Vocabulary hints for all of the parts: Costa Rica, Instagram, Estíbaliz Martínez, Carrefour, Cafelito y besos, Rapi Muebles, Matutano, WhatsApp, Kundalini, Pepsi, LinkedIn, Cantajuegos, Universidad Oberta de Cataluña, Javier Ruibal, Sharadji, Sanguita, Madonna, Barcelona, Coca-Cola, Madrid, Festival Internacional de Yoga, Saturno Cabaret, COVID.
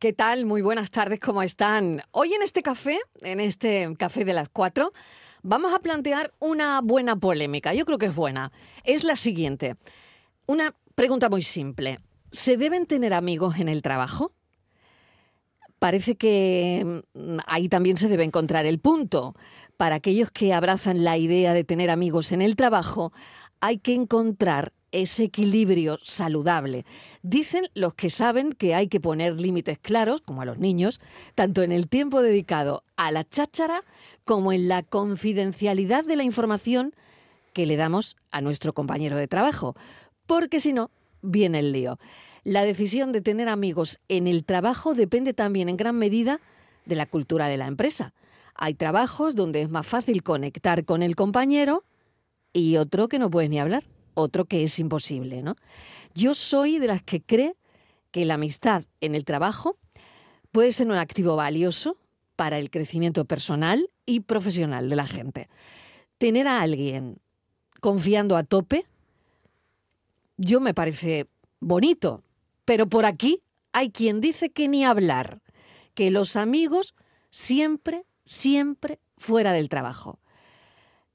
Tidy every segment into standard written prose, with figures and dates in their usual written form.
¿Qué tal? Muy buenas tardes, ¿cómo están? Hoy en este café de las 4, vamos a plantear una buena polémica. Yo creo que es buena. Es la siguiente. Una pregunta muy simple. ¿Se deben tener amigos en el trabajo? Parece que ahí también se debe encontrar el punto. Para aquellos que abrazan la idea de tener amigos en el trabajo, hay que encontrar ese equilibrio saludable. Dicen los que saben que hay que poner límites claros, como a los niños, tanto en el tiempo dedicado a la cháchara como en la confidencialidad de la información que le damos a nuestro compañero de trabajo, porque si no, viene el lío. La decisión de tener amigos en el trabajo depende también en gran medida de la cultura de la empresa. Hay trabajos donde es más fácil conectar con el compañero y otro que no puedes ni hablar, otro que es imposible, ¿no? Yo soy de las que cree que la amistad en el trabajo puede ser un activo valioso para el crecimiento personal y profesional de la gente. Tener a alguien confiando a tope, yo me parece bonito, pero por aquí hay quien dice que ni hablar, que los amigos siempre, siempre fuera del trabajo.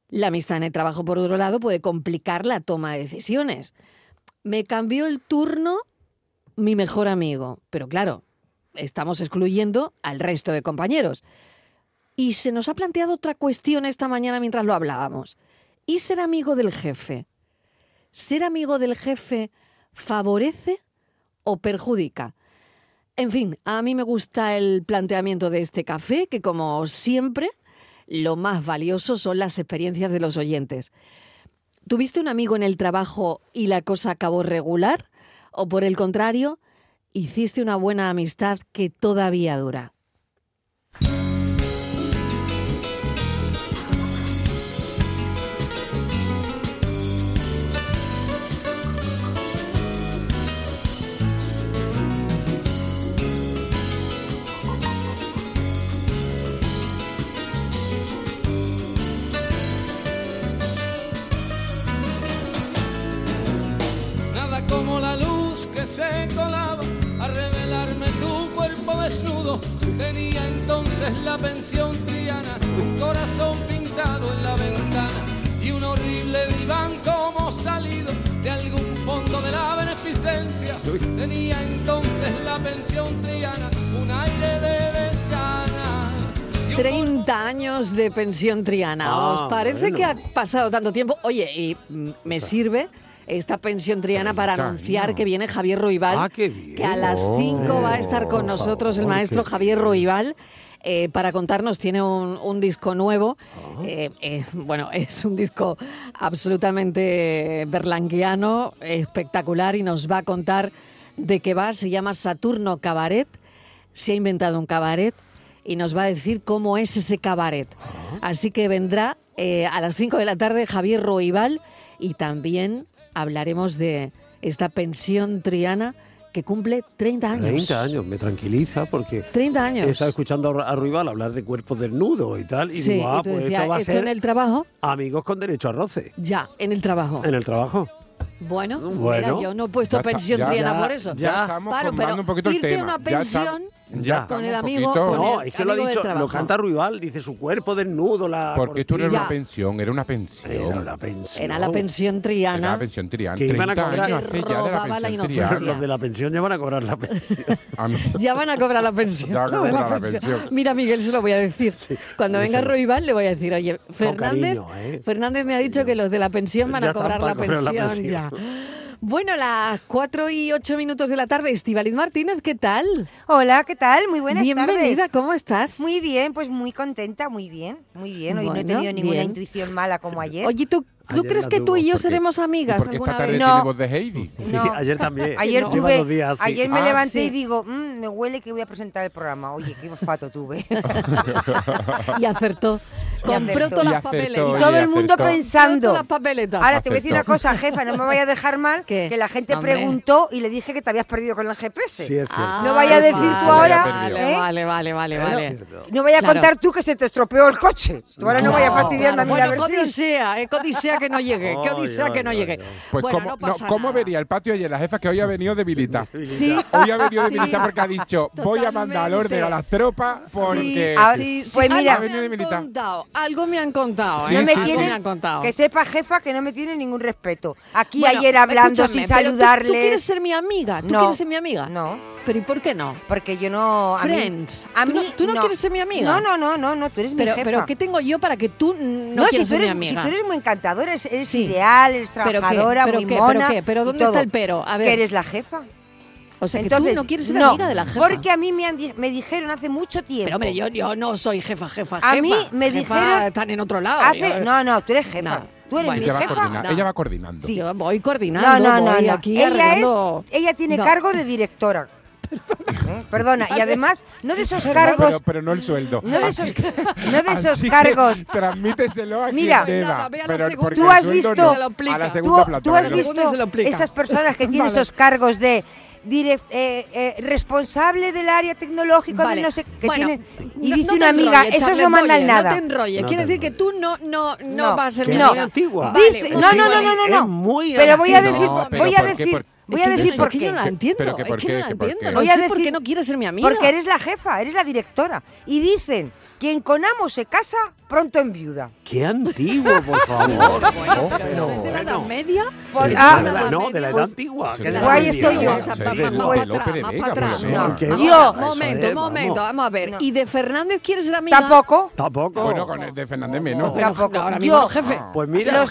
La amistad en el trabajo, por otro lado, puede complicar la toma de decisiones. Me cambió el turno mi mejor amigo, pero claro, estamos excluyendo al resto de compañeros. Y se nos ha planteado otra cuestión esta mañana mientras lo hablábamos. ¿Y ser amigo del jefe? ¿Ser amigo del jefe favorece o perjudica? En fin, a mí me gusta el planteamiento de este café, que como siempre, lo más valioso son las experiencias de los oyentes. ¿Tuviste un amigo en el trabajo y la cosa acabó regular? ¿O por el contrario, hiciste una buena amistad que todavía dura? Se colaba a revelarme tu cuerpo desnudo. Tenía entonces la pensión triana, un corazón pintado en la ventana y un horrible diván como salido de algún fondo de la beneficencia. Tenía entonces la pensión triana, un aire de desgana. 30 años de pensión triana. ¿Os parece que ha pasado tanto tiempo? Oye, y me sirve esta pensión triana para anunciar que viene Javier Ruibal, que a las 5 va a estar con nosotros el maestro Javier Ruibal para contarnos, tiene un disco nuevo, bueno, es un disco absolutamente berlanguiano, espectacular, y nos va a contar de qué va. Se llama Saturno Cabaret, se ha inventado un cabaret y nos va a decir cómo es ese cabaret. Así que vendrá a las 5 de la tarde Javier Ruibal, y también hablaremos de esta pensión triana que cumple 30 años. 30 años, me tranquiliza porque 30 años. Estaba escuchando a Ruibal hablar de cuerpos desnudos y tal, y sí, digo, y pues decías, esto va a ser en el trabajo. Amigos con derecho a roce. Ya, en el trabajo. En el trabajo. Bueno, mira, yo no he puesto pensión triana por eso. Ya estamos formando un poquito el tema. Irte a una pensión ya con el amigo del trabajo. No, es que lo ha dicho, lo canta Ruibal, dice su cuerpo desnudo. Porque esto no era una pensión, era una pensión. Era la pensión triana. Era la pensión triana. Que iban a cobrar la pensión. Los de la pensión ya van a cobrar la pensión. Ya van a cobrar la pensión. Mira, Miguel, se lo voy a decir. Cuando venga Ruibal le voy a decir, oye, Fernández me ha dicho que los de la pensión van a cobrar la pensión ya. Bueno, las 4:08 de la tarde. Estíbaliz Martínez, ¿qué tal? Hola, ¿qué tal? Muy buenas tardes. Bienvenida, ¿cómo estás? Muy bien, pues muy contenta, muy bien, muy bien. Hoy bueno, no he tenido ninguna intuición mala como ayer. Oye, ¿Tú crees que tú y yo seremos amigas alguna vez? No. Voz de Heidi. Sí, no. Ayer también. Ayer me levanté y digo, me huele que voy a presentar el programa. Oye, qué olfato tuve. Y acertó. Compró todas las papeletas. Y todo el mundo pensando. Las papeletas. Ahora te voy a decir una cosa, jefa, no me vayas a dejar mal. ¿Qué? Que la gente preguntó y le dije que te habías perdido con el GPS. Sí, no vayas a decir tú ahora. Vale. No vayas a contar tú que se te estropeó el coche. Tú ahora no vayas a fastidiarme a mí la versión. Bueno, codicea odisea que no llegue, qué odisea que no llegue. Pues bueno, como, no pasa ¿cómo nada? Vería el patio ayer la jefa que hoy ha venido debilitada. Sí. Hoy ha venido debilitada porque ha dicho, voy a mandar al orden a las tropas porque... Sí, pues mira, algo me han contado. No me tienen, que sepa jefa que no me tiene ningún respeto. Aquí ayer hablando sin saludarle. ¿Tú quieres ser mi amiga? ¿Tú quieres ser mi amiga? No. ¿Pero y por qué no? Porque yo no... Friends. A mí, ¿tú no quieres ser mi amiga? No, tú eres mi jefa. Pero ¿qué tengo yo para que tú no quieras ser mi amiga? Si tú eres muy encantadora, eres ideal, eres trabajadora, muy mona... ¿Pero dónde está el pero? A ver. Que eres la jefa. O sea, entonces, que tú no quieres ser amiga de la jefa. Porque a mí me dijeron hace mucho tiempo... Pero hombre, yo no soy jefa. A mí me dijeron... Están en otro lado. No, tú eres jefa. No. Tú eres mi jefa. Ella va coordinando. Sí, voy coordinando. No. Aquí ella tiene cargo de directora. Perdona, y además, no de esos cargos. Pero no el sueldo. No de esos cargos. Transmíteselo a quien deba. Mira, tú has visto. A la segunda plataforma. Tú has visto esas personas que tienen esos cargos de. Responsable del área tecnológica de no sé qué y dice una amiga, eso no manda al nada. No te enrolles, quiere decir que tú no vas a ser mi amiga antigua. No. Pero voy a decir por qué. Yo no la entiendo. No sé por qué no quieres ser mi amiga. Porque eres la jefa, eres la directora. Y dicen, quien con amo se casa, pronto enviuda. ¡Qué antiguo, por favor! Pero ¿es de la Edad Media? No, de la Edad Antigua. Guay estoy yo. Momento, vamos a ver. ¿Y de Fernández quieres ser amiga? Tampoco. Bueno, con de Fernández menos. Tampoco. Ahora mismo jefe. Pues mira,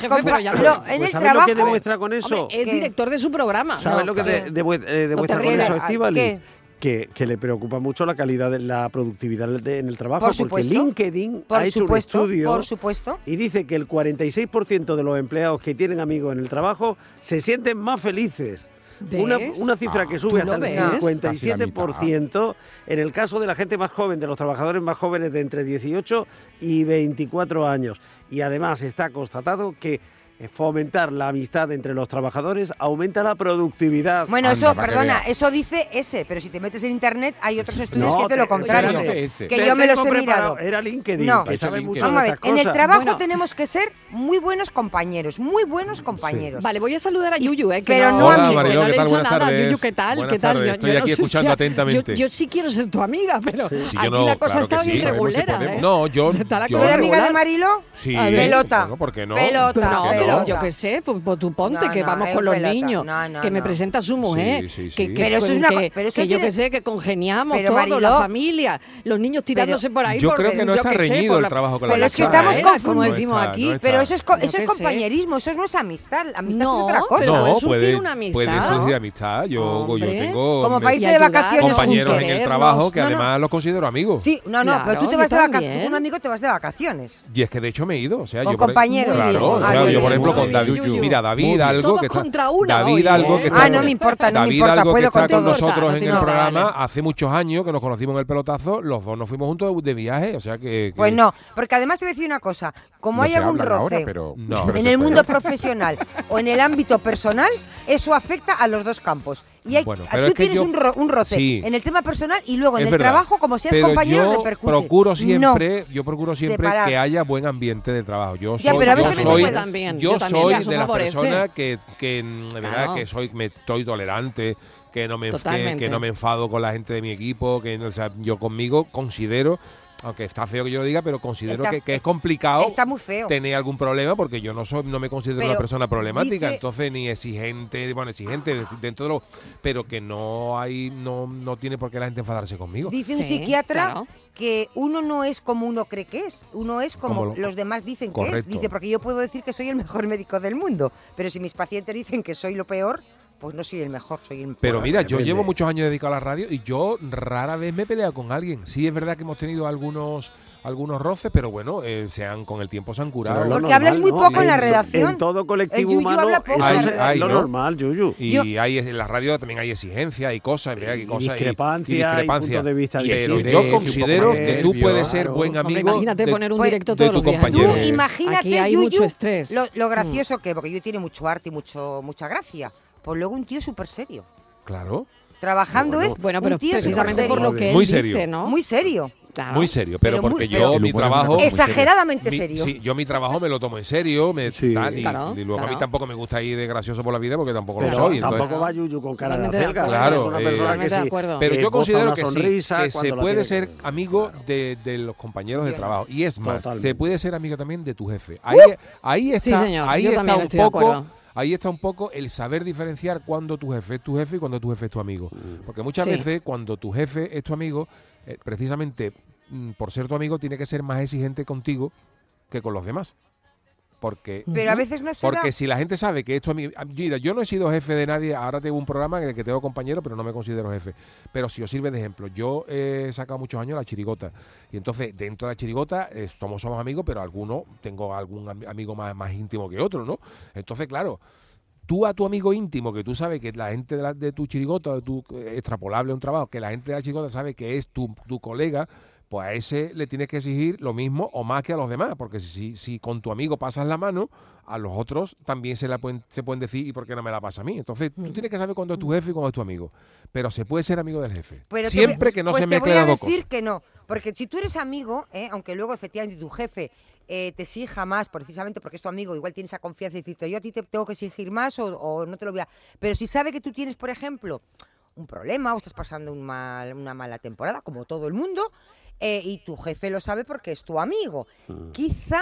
en el trabajo... ¿Sabes lo que demuestra con eso? Es director de su programa. ¿Sabes lo que demuestra con eso, Estíbaliz? Que le preocupa mucho la calidad de la productividad en el trabajo. Por supuesto. Porque LinkedIn ha hecho un estudio y dice que el 46% de los empleados que tienen amigos en el trabajo se sienten más felices. Una cifra que sube hasta el 57% en el caso de la gente más joven, de los trabajadores más jóvenes de entre 18 y 24 años. Y además está constatado que fomentar la amistad entre los trabajadores aumenta la productividad. Bueno, eso, perdona, eso dice ese, pero si te metes en internet hay otros estudios que dicen lo contrario. Que yo me los he mirado. Era LinkedIn. No, vamos a ver, en el trabajo tenemos que ser muy buenos compañeros, muy buenos compañeros. Vale, voy a saludar a Yuyu, pero no a mí. No le he hecho nada. Yuyu, ¿qué tal? ¿Qué tal? Estoy aquí escuchando atentamente. Yo sí quiero ser tu amiga, pero aquí la cosa está bien regulera. No, yo... ¿Tú eres amiga de Marilo? Sí. Pelota. ¿Por qué no? Pelota. Pero yo qué sé, pues tú ponte que vamos con los niños, que me presenta su mujer, que yo qué sé, que congeniamos todos, la familia, los niños tirándose por ahí. Yo creo que no está reñido el trabajo con la familia. Pero es que estamos como decimos aquí. Pero eso es compañerismo, eso no es amistad. Amistad es otra cosa. No, puede surgir amistad. Yo tengo como país de vacaciones compañeros en el trabajo que además los considero amigos. Sí, no, pero tú te vas de vacaciones, un amigo te vas de vacaciones. Y es que de hecho me he ido, o sea, yo compañeros. Yo por ejemplo con David, mira David algo que está con nosotros en el programa hace muchos años que nos conocimos en el pelotazo, los dos nos fuimos juntos de viaje, o sea que pues no, porque además te voy a decir una cosa, como hay algún roce ahora, pero en el mundo profesional o en el ámbito personal, eso afecta a los dos campos. Y tú tienes un roce en el tema personal y luego en el trabajo, como seas compañero, repercute. Yo procuro siempre separar. Que haya buen ambiente de trabajo. Yo soy de las personas que de verdad que estoy tolerante, que no me enfado con la gente de mi equipo, yo conmigo considero. Aunque está feo que yo lo diga, pero considero que es complicado tener algún problema porque yo no me considero una persona problemática, entonces ni exigente dentro de lo... Pero que no tiene por qué la gente enfadarse conmigo. Dice un psiquiatra que uno no es como uno cree que es, uno es como los demás dicen que es. Dice, porque yo puedo decir que soy el mejor médico del mundo, pero si mis pacientes dicen que soy lo peor... Pues no soy el mejor, soy el mejor. Pero mira, yo llevo muchos años dedicado a la radio y yo rara vez me he peleado con alguien. Sí, es verdad que hemos tenido algunos roces, pero bueno, con el tiempo se han curado. Porque normal, hablas muy poco en la redacción. En todo colectivo el humano habla poco. Es lo normal, Yuyu. Y hay, en la radio también hay exigencias, hay cosas, discrepancias. Y puntos de vista pero yo considero que tú puedes ser buen amigo. Hombre, imagínate poner un directo todos los días. Compañero. Tú imagínate, hay Yuyu, mucho estrés. Lo gracioso que... Porque Yuyu tiene mucho arte y mucha gracia. Pues luego un tío súper serio. Claro. Trabajando un tío precisamente por lo que él dice, ¿no? Muy serio. Claro. Muy serio, pero porque muy, yo mi trabajo... Exageradamente serio. Sí, yo mi trabajo me lo tomo en serio, y luego a mí tampoco me gusta ir de gracioso por la vida porque tampoco lo soy. Tampoco va Yuyu con cara de acelga. Claro, es una persona que sí. Pero yo considero que sí, que se puede ser amigo de los compañeros de trabajo. Y es más, se puede ser amigo también de tu jefe. Ahí está un poco... Ahí está un poco el saber diferenciar cuando tu jefe y cuando tu jefe es tu amigo. Porque muchas veces cuando tu jefe es tu amigo, precisamente por ser tu amigo tiene que ser más exigente contigo que con los demás. Pero a veces no se da. Porque si la gente sabe que esto a mí... Mira, yo no he sido jefe de nadie. Ahora tengo un programa en el que tengo compañeros, pero no me considero jefe. Pero si os sirve de ejemplo, yo he sacado muchos años la chirigota. Y entonces, dentro de la chirigota, somos amigos, pero algunos... Tengo algún amigo más íntimo que otro, ¿no? Entonces, claro... Tú a tu amigo íntimo, que tú sabes que la gente de tu chirigota, de tu extrapolable a un trabajo, que la gente de la chirigota sabe que es tu colega, pues a ese le tienes que exigir lo mismo o más que a los demás, porque si con tu amigo pasas la mano, a los otros también se pueden decir, ¿y por qué no me la pasa a mí? Entonces, tú tienes que saber cuándo es tu jefe y cuándo es tu amigo. Pero se puede ser amigo del jefe. Pero siempre que no se mezcle las dos cosas. Te voy a decir que no, porque si tú eres amigo, aunque luego efectivamente tu jefe... te exija más, precisamente porque es tu amigo, igual tiene esa confianza y dices, yo a ti te tengo que exigir más o no te lo voy a... Pero si sabe que tú tienes, por ejemplo, un problema o estás pasando una mala temporada, como todo el mundo, y tu jefe lo sabe porque es tu amigo. Quizá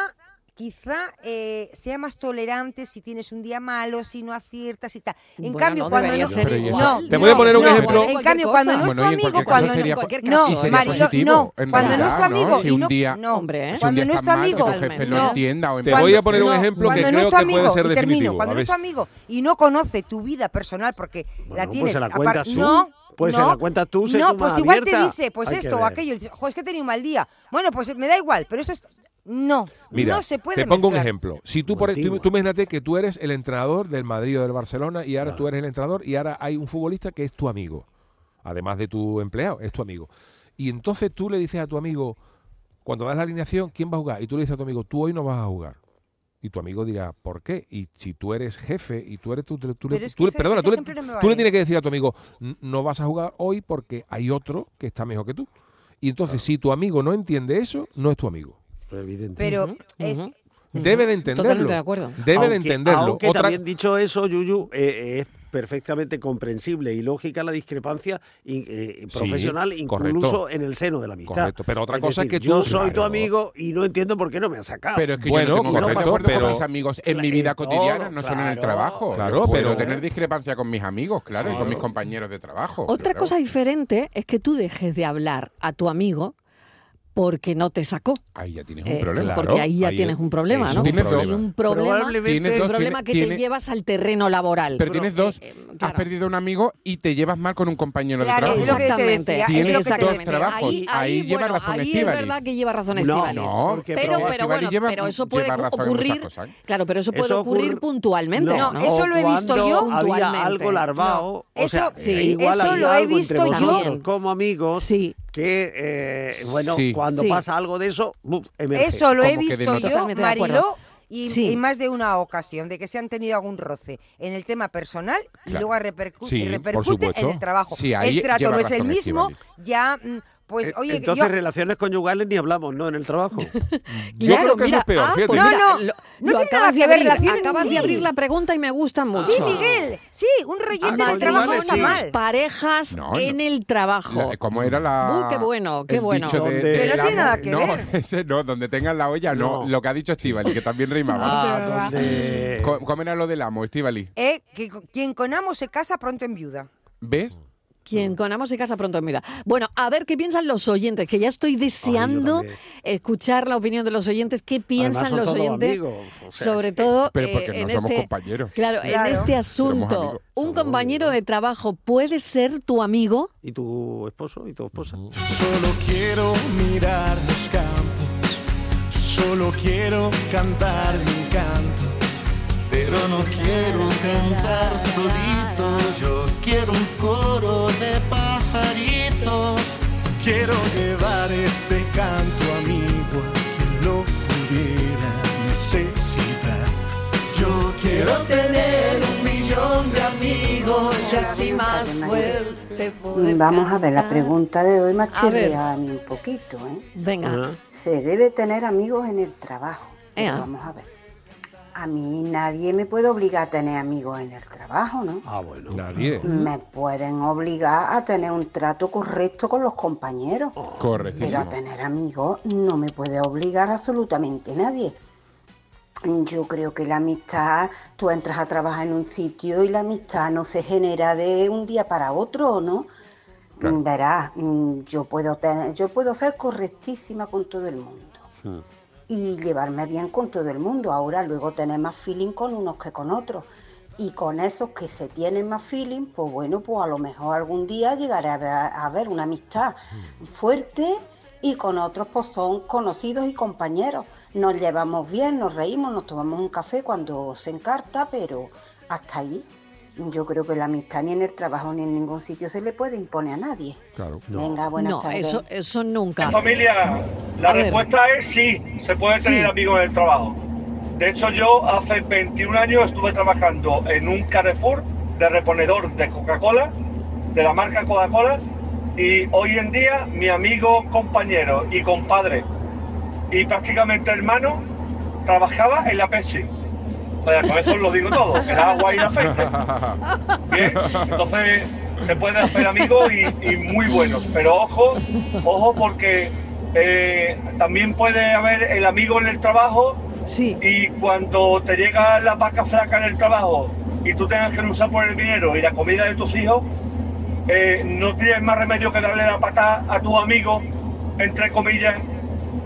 sea más tolerante si tienes un día malo, si no aciertas y tal. En cambio, cuando no... Te voy a poner un ejemplo. En cambio, cuando no es tu amigo, cuando no... Cuando no es tu amigo y no... Cuando no es tu amigo... Te voy a poner un ejemplo que creo que puede ser definitivo. Cuando no es tu amigo y no conoce tu vida personal porque la tienes... Pues se la cuentas tú, se toma abierta. No, pues igual te dice, pues esto o aquello. Joder, es que he tenido un mal día. Bueno, pues me da igual, pero esto es... No, mira, no se puede mezclar. Te pongo un ejemplo. Si tú imagínate que tú eres el entrenador del Madrid o del Barcelona y ahora tú eres el entrenador y ahora hay un futbolista que es tu amigo, además de tu empleado, es tu amigo. Y entonces tú le dices a tu amigo, cuando das la alineación, ¿quién va a jugar? Y tú le dices a tu amigo, tú hoy no vas a jugar. Y tu amigo dirá, ¿por qué? Y si tú eres jefe y tú eres... Tú le tienes que decir a tu amigo, no vas a jugar hoy porque hay otro que está mejor que tú. Y entonces si tu amigo no entiende eso, no es tu amigo. Pero debe de entenderlo. Totalmente de acuerdo. Aunque también dicho eso, Yuyu, es perfectamente comprensible y lógica la discrepancia profesional, incluso en el seno de la amistad. Correcto. Pero otra cosa es que yo soy tu amigo y no entiendo por qué no me has sacado. Pero es que yo no me acuerdo con mis amigos en mi vida cotidiana, no solo en el trabajo. Claro, pero tener discrepancia con mis amigos, claro, y con mis compañeros de trabajo. Otra cosa diferente es que tú dejes de hablar a tu amigo porque no te sacó. Ahí ya tienes un problema. Porque ahí ya tienes un problema, ¿no? Tienes un problema que te llevas al terreno laboral. Pero tienes dos. Has perdido un amigo y te llevas mal con un compañero de trabajo. Exactamente. Tienes dos trabajos. Ahí lleva razón Estíbaliz. Ahí es verdad que lleva razón Estíbaliz. No, pero eso puede ocurrir. Claro, pero eso puede ocurrir puntualmente. No, eso lo he visto yo puntualmente. Había algo larvado. Eso lo he visto yo. Como amigos. Sí. Cuando pasa algo de eso, emerge. Eso lo he visto yo, Mariló, y más de una ocasión, de que se han tenido algún roce en el tema personal y luego repercute en el trabajo. Sí, el trato no es el mismo, entonces, relaciones conyugales ni hablamos, ¿no? En el trabajo. Yo creo que eso es peor, fíjate. No tiene nada que ver relaciones. Acabas de abrir la pregunta y me gusta mucho. Sí, Miguel. Sí, un rollete de trabajo está mal. Parejas en el trabajo. ¿Cómo era la...? Qué bueno. Pero no tiene nada que ver. Donde tengan la olla, no. Lo que ha dicho Estíbaliz, que también rimaba. ¿Cómo era lo del amo, Estíbaliz? Que quien con amo se casa pronto en viuda. ¿Ves? Quien con amo se casa pronto en vida. Bueno, a ver qué piensan los oyentes, que ya estoy deseando escuchar la opinión de los oyentes. ¿Qué piensan los oyentes? Amigos, sobre todo en este asunto. Un compañero de trabajo puede ser tu amigo. Y tu esposo y tu esposa. Solo quiero mirar los campos, solo quiero cantar mi canto. Pero no quiero cantar solito, yo quiero un coro de pajaritos. Quiero llevar este canto amigo a quien lo pudiera necesitar. Yo quiero tener 1 millón de amigos. amigos y así más fuerte. Vamos a ver, la pregunta de hoy me ha chirriado a mí un poquito, ¿eh? Venga. Se debe tener amigos en el trabajo. Vamos a ver. A mí nadie me puede obligar a tener amigos en el trabajo, ¿no? Ah, bueno. Nadie. Me pueden obligar a tener un trato correcto con los compañeros. Correctísimo. Pero a tener amigos no me puede obligar absolutamente nadie. Yo creo que la amistad, tú entras a trabajar en un sitio y la amistad no se genera de un día para otro, ¿no? Claro. Verás, yo puedo ser correctísima con todo el mundo. Sí. Y llevarme bien con todo el mundo. Ahora luego tener más feeling con unos que con otros. Y con esos que se tienen más feeling, pues bueno, pues a lo mejor algún día llegaré a ver una amistad fuerte. Y con otros pues son conocidos y compañeros. Nos llevamos bien, nos reímos, nos tomamos un café cuando se encarta, pero hasta ahí. Yo creo que la amistad ni en el trabajo ni en ningún sitio se le puede imponer a nadie. Claro. No. Venga, buenas tardes. No, eso nunca. Familia, la respuesta es sí, se puede tener amigos en el trabajo. De hecho, yo hace 21 años estuve trabajando en un Carrefour de reponedor de Coca-Cola, de la marca Coca-Cola, y hoy en día mi amigo, compañero y compadre y prácticamente hermano trabajaba en la Pepsi. O sea, con eso os lo digo todo, el agua y el aceite. Bien, entonces se pueden hacer amigos y muy buenos, pero ojo porque también puede haber el amigo en el trabajo y cuando te llega la vaca flaca en el trabajo y tú tengas que luchar por el dinero y la comida de tus hijos, no tienes más remedio que darle la patada a tu amigo, entre comillas,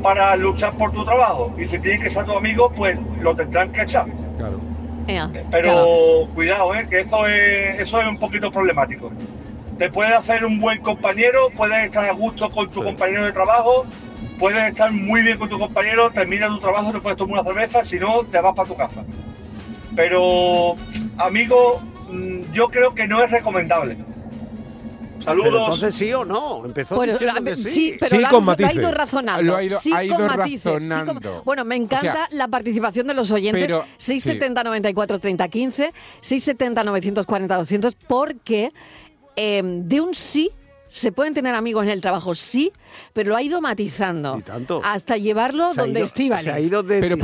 para luchar por tu trabajo. Y si tienes que ser tu amigo, pues lo tendrán que echar. Claro. Pero cuidado, que eso es un poquito problemático. Te puedes hacer un buen compañero, puedes estar a gusto con tu compañero de trabajo, puedes estar muy bien con tu compañero, termina tu trabajo, te puedes tomar una cerveza, si no, te vas para tu casa. Pero, amigo, yo creo que no es recomendable. Saludos. Pero entonces sí o no, diciendo sí. Sí, pero lo ha ido razonando. Bueno, me encanta la participación de los oyentes. 670-94-30-15, 670-940-200, porque de un sí se pueden tener amigos en el trabajo, sí, pero lo ha ido matizando. ¿Y tanto? Hasta llevarlo donde Estíbaliz. Se ha ido de... Pero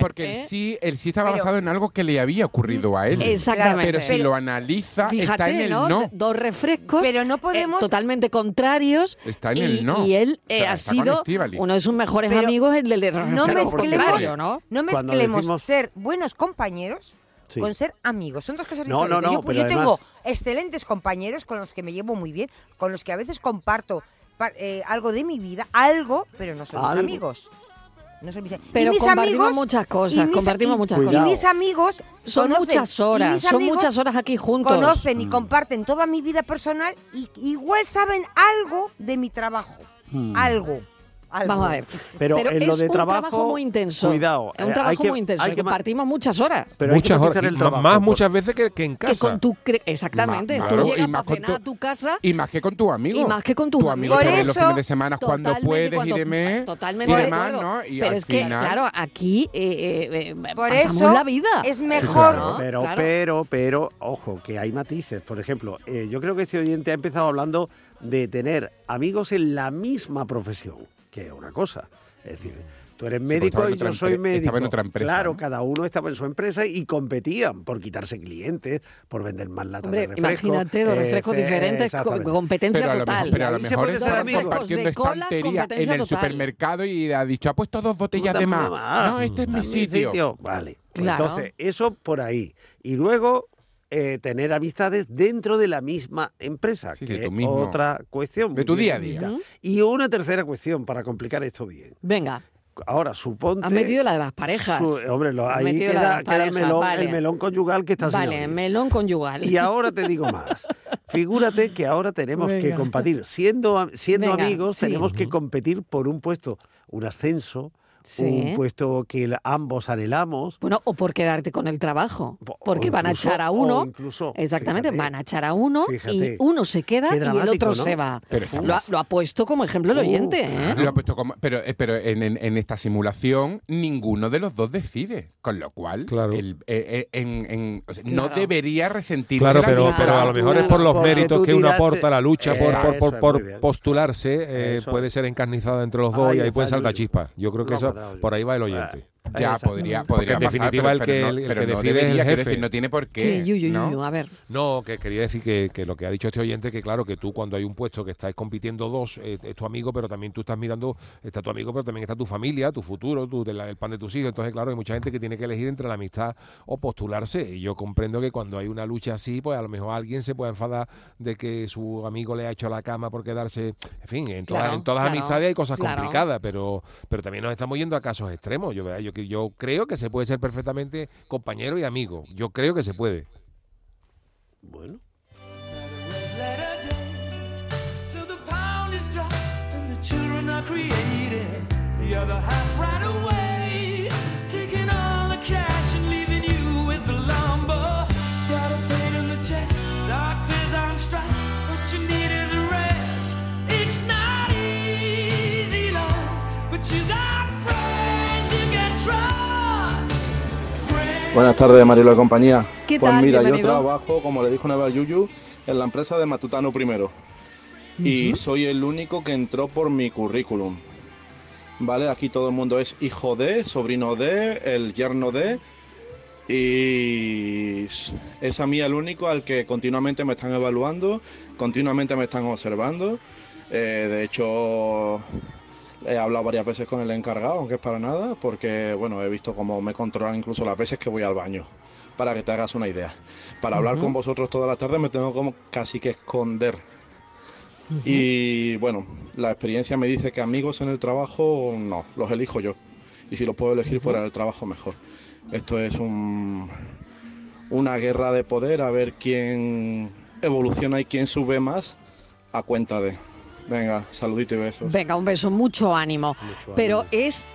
porque el sí estaba basado en algo que le había ocurrido a él. Exactamente. Pero si lo analiza, fíjate, está en el no. Dos refrescos, pero no podemos... totalmente contrarios. Está en el no. Y él ha sido uno de sus mejores amigos, el del contrario, ¿no? No mezclemos ser buenos compañeros con ser amigos. Son dos cosas diferentes. Yo tengo excelentes compañeros con los que me llevo muy bien, con los que a veces comparto algo de mi vida, pero no son mis amigos. No son mis amigos. Pero compartimos muchas cosas. Y mis amigos son muchas horas aquí juntos. Conocen y comparten toda mi vida personal y igual saben algo de mi trabajo. Algo. Vamos a ver. Pero en lo de trabajo muy intenso. Cuidado. Es un trabajo muy intenso. Hay que compartimos muchas horas. Pero muchas horas. Más muchas veces que en casa. Exactamente. Tú llegas para cenar a tu casa. Y más que con tus amigos. Y más que con tus amigos. Por eso, los fines de semana cuando puedes y demás. Totalmente. Pero es que, claro, aquí pasamos la vida. Es mejor. Pero, ojo, que hay matices. Por ejemplo, yo creo que este oyente ha empezado hablando de tener amigos en la misma profesión, que es una cosa. Es decir, tú eres médico y yo soy médico. Estaba en otra empresa. Claro, ¿no? Cada uno estaba en su empresa y competían por quitarse clientes, por vender más latas de refresco. Imagínate, dos refrescos diferentes, competencia total. Pero a lo mejor estaba compartiendo estantería en el supermercado y ha dicho, ha puesto dos botellas de más. No, este es mi sitio. Vale. Pues claro. Entonces, eso por ahí. Y luego... tener amistades dentro de la misma empresa, que es otra cuestión. De tu día a día. Y una tercera cuestión, para complicar esto bien. Venga. Ahora, suponte... Has metido la de las parejas. Ahí queda el melón conyugal que está haciendo. Vale, melón conyugal. Y ahora te digo más. Figúrate que ahora tenemos que competir. Siendo amigos, tenemos que competir por un puesto, un ascenso, sí, un puesto que ambos anhelamos. Bueno, o por quedarte con el trabajo, porque van a echar a uno, exactamente, van a echar a uno y uno se queda y el otro se va. Lo ha puesto como ejemplo el oyente. Lo ha puesto como, pero en esta simulación ninguno de los dos decide, con lo cual no debería resentirse. Claro, pero a lo mejor es por los méritos que uno aporta a la lucha, por postularse, puede ser encarnizado entre los dos y ahí pueden saltar chispas. Yo creo que eso, por ahí va el oyente. Ya, podría pasar, en definitiva el que decide no debería, es el jefe. Decir, no tiene por qué. Sí, a ver. No, que quería decir que lo que ha dicho este oyente, que claro, que tú cuando hay un puesto que estáis compitiendo dos, es tu amigo, pero también tú estás mirando, está tu amigo, pero también está tu familia, tu futuro, el pan de tus hijos. Entonces, claro, hay mucha gente que tiene que elegir entre la amistad o postularse. Y yo comprendo que cuando hay una lucha así, pues a lo mejor alguien se puede enfadar de que su amigo le ha hecho la cama por quedarse. En fin, en todas amistades hay cosas complicadas, pero también nos estamos yendo a casos extremos. Yo creo que se puede ser perfectamente compañero y amigo. Yo creo que se puede. Bueno. Buenas tardes, Marilo de compañía. ¿Qué tal? Pues mira, bienvenido. Yo trabajo, como le dijo una vez Yuyu, en la empresa de Matutano primero. Y soy el único que entró por mi currículum. Vale, aquí todo el mundo es hijo de, sobrino de, el yerno de. Y es a mí el único al que continuamente me están evaluando, continuamente me están observando. De hecho, he hablado varias veces con el encargado, aunque es para nada, porque bueno, he visto cómo me controlan incluso las veces que voy al baño, para que te hagas una idea. Para hablar con vosotros toda la tarde me tengo como casi que esconder. Y bueno, la experiencia me dice que amigos en el trabajo no, los elijo yo. Y si los puedo elegir fuera del trabajo, mejor. Esto es una guerra de poder, a ver quién evoluciona y quién sube más a cuenta de... Venga, saludito y besos. Venga, un beso, mucho ánimo. Pero es,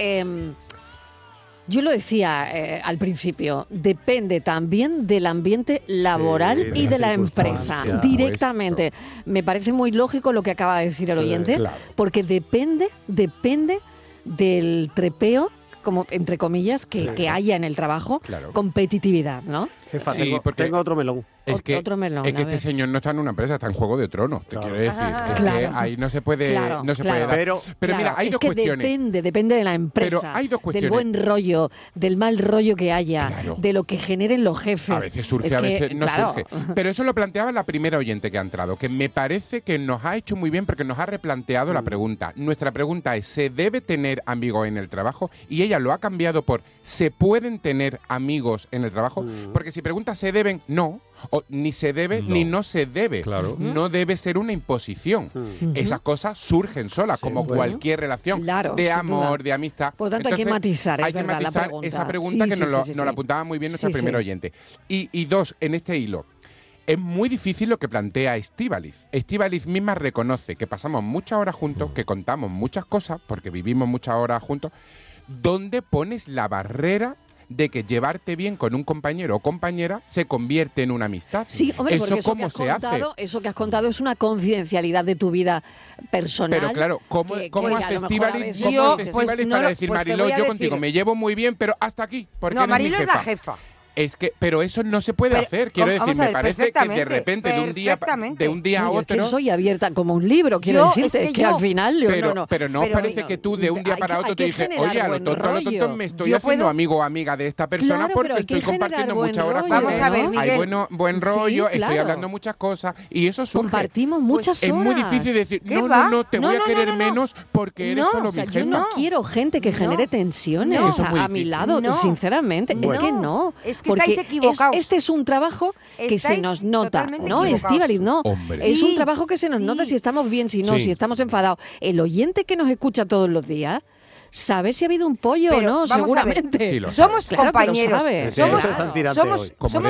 yo lo decía al principio, depende también del ambiente laboral y de la empresa, directamente. Me parece muy lógico lo que acaba de decir el oyente, porque depende del trepeo, como entre comillas, que haya en el trabajo, competitividad, ¿no? Jefa, sí, tengo otro melón. Es que este señor no está en una empresa, está en Juego de Tronos, te quiero decir. Es que ahí no se puede dar. Pero mira, hay dos cuestiones. Depende de la empresa, pero hay dos cuestiones. Del buen rollo, del mal rollo que haya, de lo que generen los jefes. A veces surge, a veces no surge. Pero eso lo planteaba la primera oyente que ha entrado, que me parece que nos ha hecho muy bien porque nos ha replanteado la pregunta. Nuestra pregunta es, ¿se debe tener amigos en el trabajo? Y ella lo ha cambiado por, ¿se pueden tener amigos en el trabajo? Porque si preguntas, ¿se deben? No. O ni se debe ni no se debe. No debe ser una imposición. Esas cosas surgen solas, como cualquier relación de amor, de amistad. Por lo tanto, entonces, hay que matizar esa pregunta nos la apuntaba muy bien nuestra primera oyente. Y dos, en este hilo, es muy difícil lo que plantea Estíbaliz. Estíbaliz misma reconoce que pasamos muchas horas juntos, que contamos muchas cosas, porque vivimos muchas horas juntos. ¿Dónde pones la barrera de que llevarte bien con un compañero o compañera se convierte en una amistad? Sí, hombre, eso que has contado es una confidencialidad de tu vida personal. Pero claro, ¿cómo haces Estíbaliz para decir, Mariló, yo contigo me llevo muy bien, pero hasta aquí? Porque no, Mariló es la jefa. Es que, pero eso no se puede hacer, quiero decir, me parece que de repente, de un día a otro... Yo es que soy abierta como un libro, quiero decirte, es que al final... Pero no os parece que tú de un día para otro te dices, oye, a lo tonto me estoy haciendo amigo o amiga de esta persona porque estoy compartiendo muchas horas con él. Hay buen rollo, estoy hablando muchas cosas y eso surge. Compartimos muchas horas. Es muy difícil decir, no, te voy a querer menos porque eres solo mi jefe. Yo no quiero gente que genere tensiones a mi lado, sinceramente, es que no. Porque estáis equivocados. Este es un trabajo que se nos nota, ¿no, Estíbaliz? No. Es un trabajo que se nos nota si estamos bien, si no, si estamos enfadados. El oyente que nos escucha todos los días sabe si ha habido un pollo o no, seguramente. Sí, somos compañeros. Somos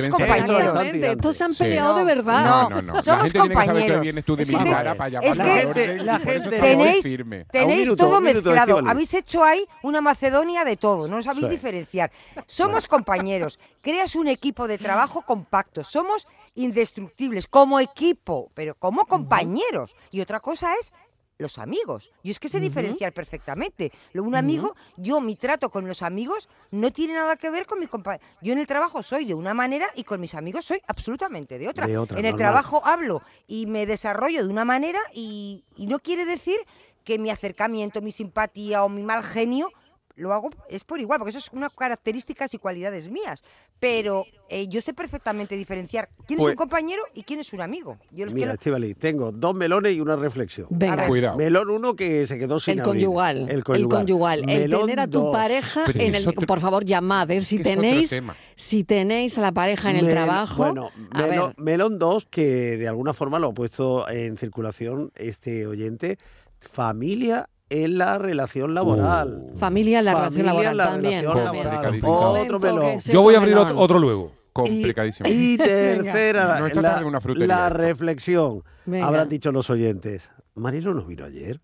compañeros. Estos se han peleado de verdad. No. Somos compañeros. Es que tenéis todo mezclado. Habéis hecho ahí una macedonia de todo. No sabéis diferenciar. Somos compañeros. Creas un equipo de trabajo compacto. Somos indestructibles como equipo, pero como compañeros. Y otra cosa es los amigos. Y es que sé diferenciar perfectamente. Un amigo, yo mi trato con los amigos no tiene nada que ver con mi compañero. Yo en el trabajo soy de una manera y con mis amigos soy absolutamente de otra. En el trabajo hablo y me desarrollo de una manera y no quiere decir que mi acercamiento, mi simpatía o mi mal genio lo hago, es por igual, porque eso es unas características y cualidades mías. Pero yo sé perfectamente diferenciar quién es un compañero y quién es un amigo. Yo mira, Estíbaliz, tengo dos melones y una reflexión. Venga. Cuidado. Melón uno que se quedó sin abrir. El conyugal. Melón tener a tu pareja en el... Otro, por favor, llamad, si tenéis a la pareja en el trabajo. Bueno, melón dos, que de alguna forma lo ha puesto en circulación este oyente, familia en la relación laboral. Familia en la relación laboral también. Otro melón. Yo voy a abrir otro luego. Complicadísimo. Y tercera, la reflexión. Venga. Habrán dicho los oyentes, Marino nos vino ayer.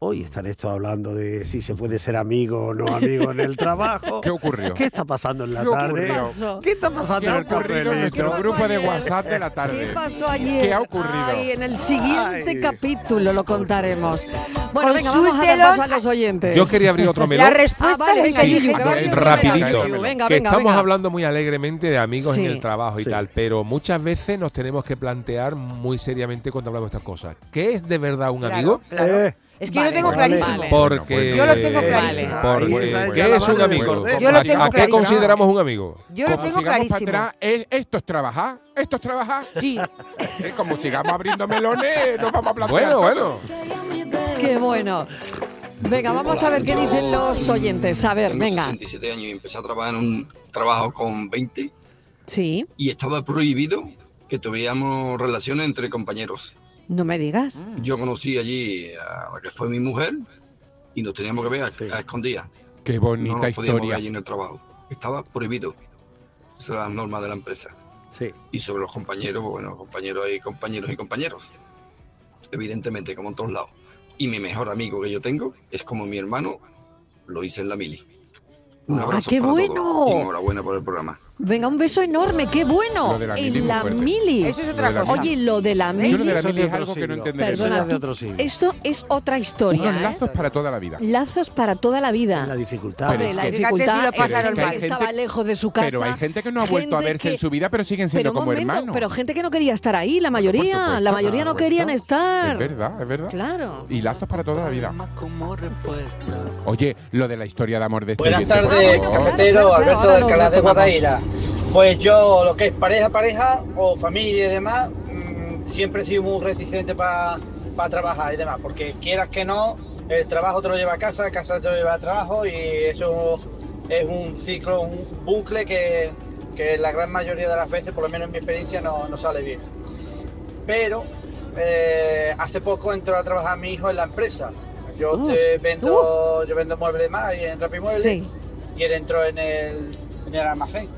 Hoy están estos hablando de si se puede ser amigo o no amigo en el trabajo. ¿Qué ocurrió? ¿Qué está pasando en la tarde? ¿Qué está pasando en el correo en nuestro grupo de WhatsApp de la tarde? ¿Qué pasó ayer? ¿Qué ha ocurrido? Ay, en el siguiente capítulo lo contaremos. Bueno, venga, vamos a dar paso a los oyentes. Yo quería abrir otro melón. La respuesta rapidito. Que estamos hablando muy alegremente de amigos en el trabajo y tal, pero muchas veces nos tenemos que plantear muy seriamente cuando hablamos de estas cosas. ¿Qué es de verdad un amigo? Es que yo lo tengo clarísimo. Porque yo lo tengo clarísimo. ¿Qué es un amigo? Yo lo tengo clarísimo. ¿A qué consideramos un amigo? Yo lo tengo clarísimo. Esto es trabajar. ¿Esto es trabajar? Sí. Como sigamos abriendo melones, nos vamos a plantear. Bueno. Qué bueno. Venga, vamos a ver qué dicen los oyentes. A ver, venga. 67 años y empecé a trabajar en un trabajo con 20. Sí. Y estaba prohibido que tuviéramos relaciones entre compañeros. No me digas. Yo conocí allí a la que fue mi mujer y nos teníamos que ver a escondidas. Qué bonita historia. No nos podíamos ver allí en el trabajo. Estaba prohibido. Esas eran las normas de la empresa. Sí. Y sobre los compañeros, bueno, compañeros hay compañeros y compañeros. Evidentemente, como en todos lados. Y mi mejor amigo que yo tengo es como mi hermano, lo hice en la mili. Un abrazo para todos. Enhorabuena por el programa. Venga, un beso enorme, qué bueno. En la mili. Eso es otra cosa. Oye, lo de la mili. Yo lo de la mili es algo que no entenderé. Perdona, esto es otra historia. Unos lazos para toda la vida. Lazos para toda la vida. La dificultad. Pero es que, la dificultad si es que gente, estaba lejos de su casa. Pero hay gente que no ha vuelto a verse en su vida, pero siguen siendo como hermanos. Pero gente que no quería estar ahí, la mayoría. Bueno, supuesto, la mayoría no querían estar. Es verdad, es verdad. Claro. Y lazos para toda la vida. Oye, lo de la historia de amor de este. Buenas tardes, cafetero, Alberto de Alcalá de Guadaira. Pues yo, lo que es pareja o familia y demás, siempre he sido muy reticente para trabajar y demás, porque quieras que no, el trabajo te lo lleva a casa, casa te lo lleva a trabajo, y eso es un ciclo, un bucle que la gran mayoría de las veces, por lo menos en mi experiencia, no sale bien. Pero hace poco entró a trabajar mi hijo en la empresa. Yo vendo muebles más y en Rapi Muebles, y él entró en el almacén.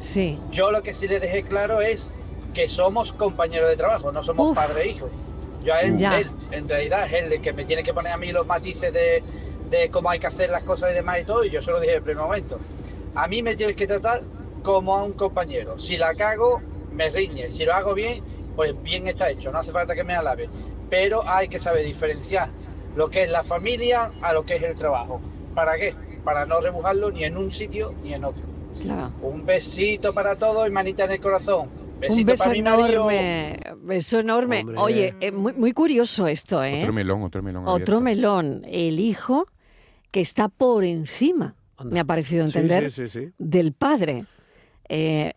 Sí. Yo lo que sí le dejé claro es que somos compañeros de trabajo, no somos padre e hijo. Yo a él, en realidad es él el que me tiene que poner a mí los matices de cómo hay que hacer las cosas y demás y todo, y yo se lo dije en el primer momento. A mí me tienes que tratar como a un compañero. Si la cago, me riñe. Si lo hago bien, pues bien está hecho, no hace falta que me alabe. Pero hay que saber diferenciar lo que es la familia a lo que es el trabajo. ¿Para qué? Para no rebujarlo ni en un sitio ni en otro. Claro. Un besito para todos y manita en el corazón. Besito, un beso para mi beso enorme. Hombre. Oye, muy, muy curioso esto, ¿eh? Otro melón. El hijo que está por encima, me ha parecido entender, del padre. En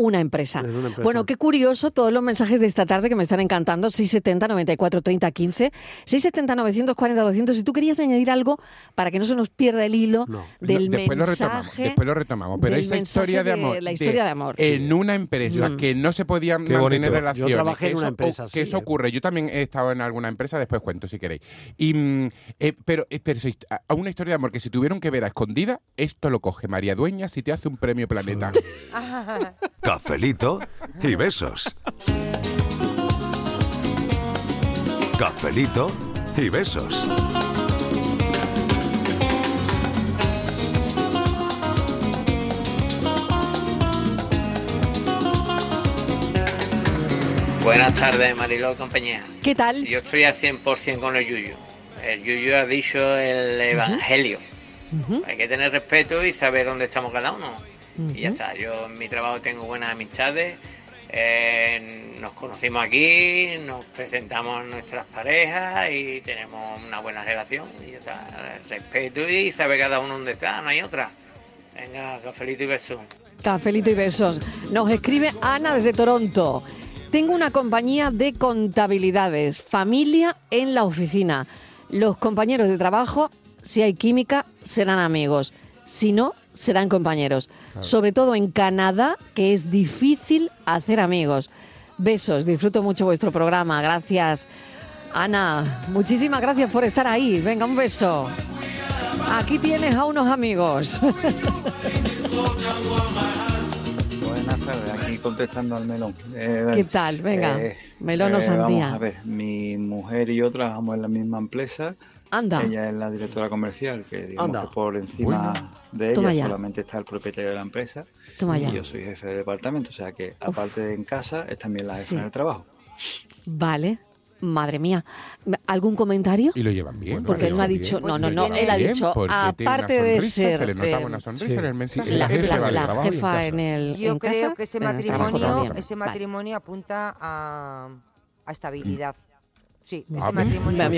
una empresa. En una empresa. Bueno, qué curioso todos los mensajes de esta tarde que me están encantando. 670-94-30-15, 670-940-200. Si tú querías añadir algo para que no se nos pierda el hilo del mensaje. Después lo retomamos. Pero esa historia de amor. La historia de amor. En una empresa que no se podían mantener relaciones. Yo trabajé en una empresa. Que eso ocurre. Yo también he estado en alguna empresa, después cuento si queréis. Pero a una historia de amor que si tuvieron que ver a escondida, esto lo coge María Dueñas y te hace un premio Planeta. Cafelito y besos. Cafelito y besos. Buenas tardes, Mariló y compañía. ¿Qué tal? Yo estoy a 100% con el Yuyu. El Yuyu ha dicho el evangelio. Uh-huh. Hay que tener respeto y saber dónde estamos cada uno. Uh-huh. Y ya está. Yo en mi trabajo tengo buenas amistades. Nos conocimos aquí, nos presentamos nuestras parejas y tenemos una buena relación. Y ya está. El respeto y saber cada uno dónde está. No hay otra. Venga, cafelito y besos. Cafelito y besos. Nos escribe Ana desde Toronto. Tengo una compañía de contabilidades, familia en la oficina. Los compañeros de trabajo, si hay química, serán amigos. Si no, serán compañeros. Claro. Sobre todo en Canadá, que es difícil hacer amigos. Besos, disfruto mucho vuestro programa. Gracias, Ana. Muchísimas gracias por estar ahí. Venga, un beso. Aquí tienes a unos amigos. Buenas tardes, aquí contestando al melón. ¿Qué tal? Venga, melón o sandía. Vamos a ver, mi mujer y yo trabajamos en la misma empresa. Anda. Ella es la directora comercial, que digamos que por encima de ella solamente está el propietario de la empresa. Y yo soy jefe de departamento, o sea que aparte de en casa, es también la jefa del trabajo. Vale. Madre mía, ¿algún comentario? Y lo llevan bien. Bueno, porque él no ha dicho, no, él ha dicho, aparte de ser... Se le notaba una sonrisa en el mensaje. La jefa en el... Yo creo que ese matrimonio apunta a estabilidad. Sí, ese matrimonio.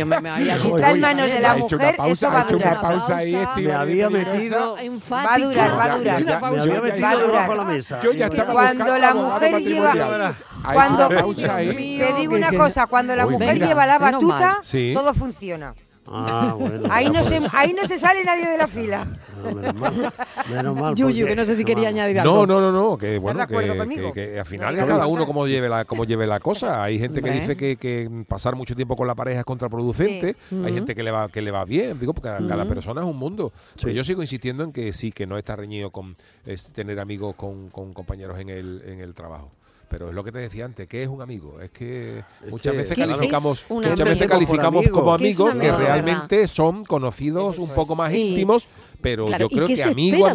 Si está en manos de la mujer, eso va a durar. Me había metido enfático. Va a durar. Yo ya estaba cuando la mujer lleva... te digo una cosa, cuando la mujer lleva la batuta, todo funciona. Ahí no se sale nadie de la fila. Menos mal. Yuyu, que no sé si quería añadir algo. No. Que bueno, que al final cada uno como lleve la cosa. Hay gente que dice que pasar mucho tiempo con la pareja es contraproducente. Sí. Hay gente que le va bien. Digo, porque cada persona es un mundo. Sí. Pero yo sigo insistiendo en que sí, que no está reñido con tener amigos con compañeros en el trabajo. Pero es lo que te decía antes, ¿qué es un amigo? Es que muchas veces calificamos como amigos que realmente son conocidos un poco más íntimos, pero yo creo que amigo,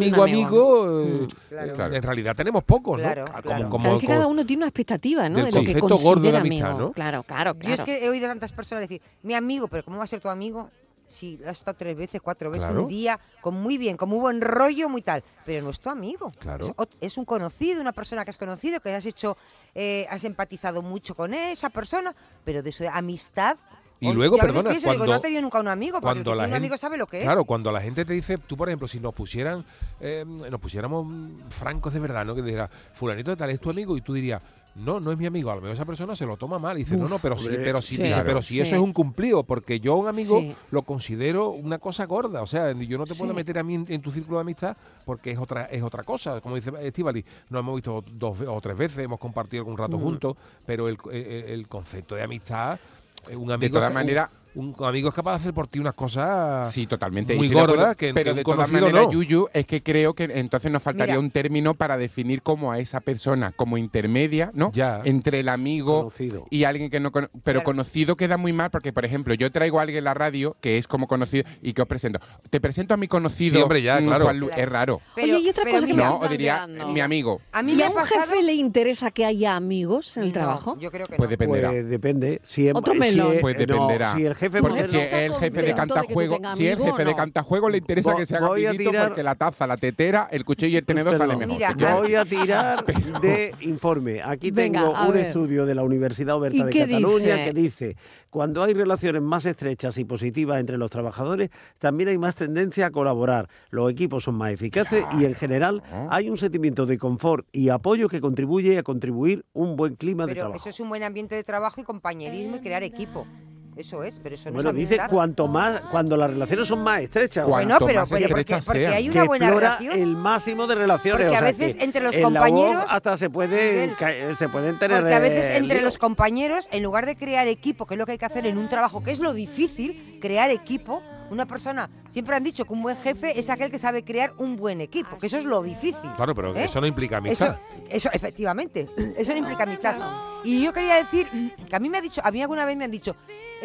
en realidad tenemos pocos, ¿no? Claro. Como, es que cada uno tiene una expectativa, ¿no? De lo que considera amigo, ¿no? Claro. Yo es que he oído a tantas personas decir, mi amigo, pero ¿cómo va a ser tu amigo? Sí, lo has estado 3 veces, 4 veces un día, con muy buen rollo, muy tal. Pero no es tu amigo. Claro. Es un conocido, una persona que has conocido, que has empatizado mucho con esa persona, pero de su amistad. Y luego, perdona, cuando no te dio nunca un amigo, porque un amigo sabe lo que es. Claro, cuando la gente te dice, tú por ejemplo, si nos pusiéramos francos de verdad, ¿no? Que dijera, fulanito de tal es tu amigo, y tú dirías, no es mi amigo, a lo mejor esa persona se lo toma mal y dice, pero eso es un cumplido, porque yo a un amigo lo considero una cosa gorda, o sea, yo no te puedo meter a mí en tu círculo de amistad porque es otra cosa, como dice Estíbaliz, nos hemos visto 2 o 3 veces, hemos compartido algún rato juntos, pero el concepto de amistad, un amigo, de todas maneras, un amigo es capaz de hacer por ti unas cosas totalmente muy gordas, pero de todas maneras, Yuyu, es que creo que entonces nos faltaría un término para definir como a esa persona, como intermedia, ¿no? Ya. Entre el amigo conocido y alguien que no conoce. Pero conocido queda muy mal, porque, por ejemplo, yo traigo a alguien en la radio que es como conocido y que os presento. Te presento a mi conocido. Sí, hombre, ya, claro. Es raro. Oye, y otra cosa que no, o diría mi amigo. ¿A mí a un jefe le interesa que haya amigos en el trabajo? Yo creo que no. Pues dependerá. Otro melón. Pues dependerá. Si el jefe jefe, porque si el jefe de Cantajuegos, si el jefe de Cantajuegos le interesa que se haga pidito, porque la taza, la tetera, el cuchillo y el tenedor sale menos. Voy a tirar de informe. Aquí tengo un estudio de la Universidad Oberta de Cataluña que dice: cuando hay relaciones más estrechas y positivas entre los trabajadores, también hay más tendencia a colaborar. Los equipos son más eficaces y en general hay un sentimiento de confort y apoyo que contribuye a contribuir un buen clima de trabajo. Pero eso es un buen ambiente de trabajo y compañerismo y crear equipo. Eso es, pero eso no es amistad. Dice cuanto más, cuando las relaciones son más estrechas. Bueno, pero porque hay una buena relación. El máximo de relaciones. Porque a veces entre los compañeros hasta se pueden tener. Porque a veces entre los compañeros, en lugar de crear equipo, que es lo que hay que hacer en un trabajo, que es lo difícil, crear equipo. Una persona, siempre han dicho que un buen jefe es aquel que sabe crear un buen equipo, que eso es lo difícil. Claro, pero eso no implica amistad. Eso, efectivamente, eso no implica amistad. Y yo quería decir que a mí alguna vez me han dicho: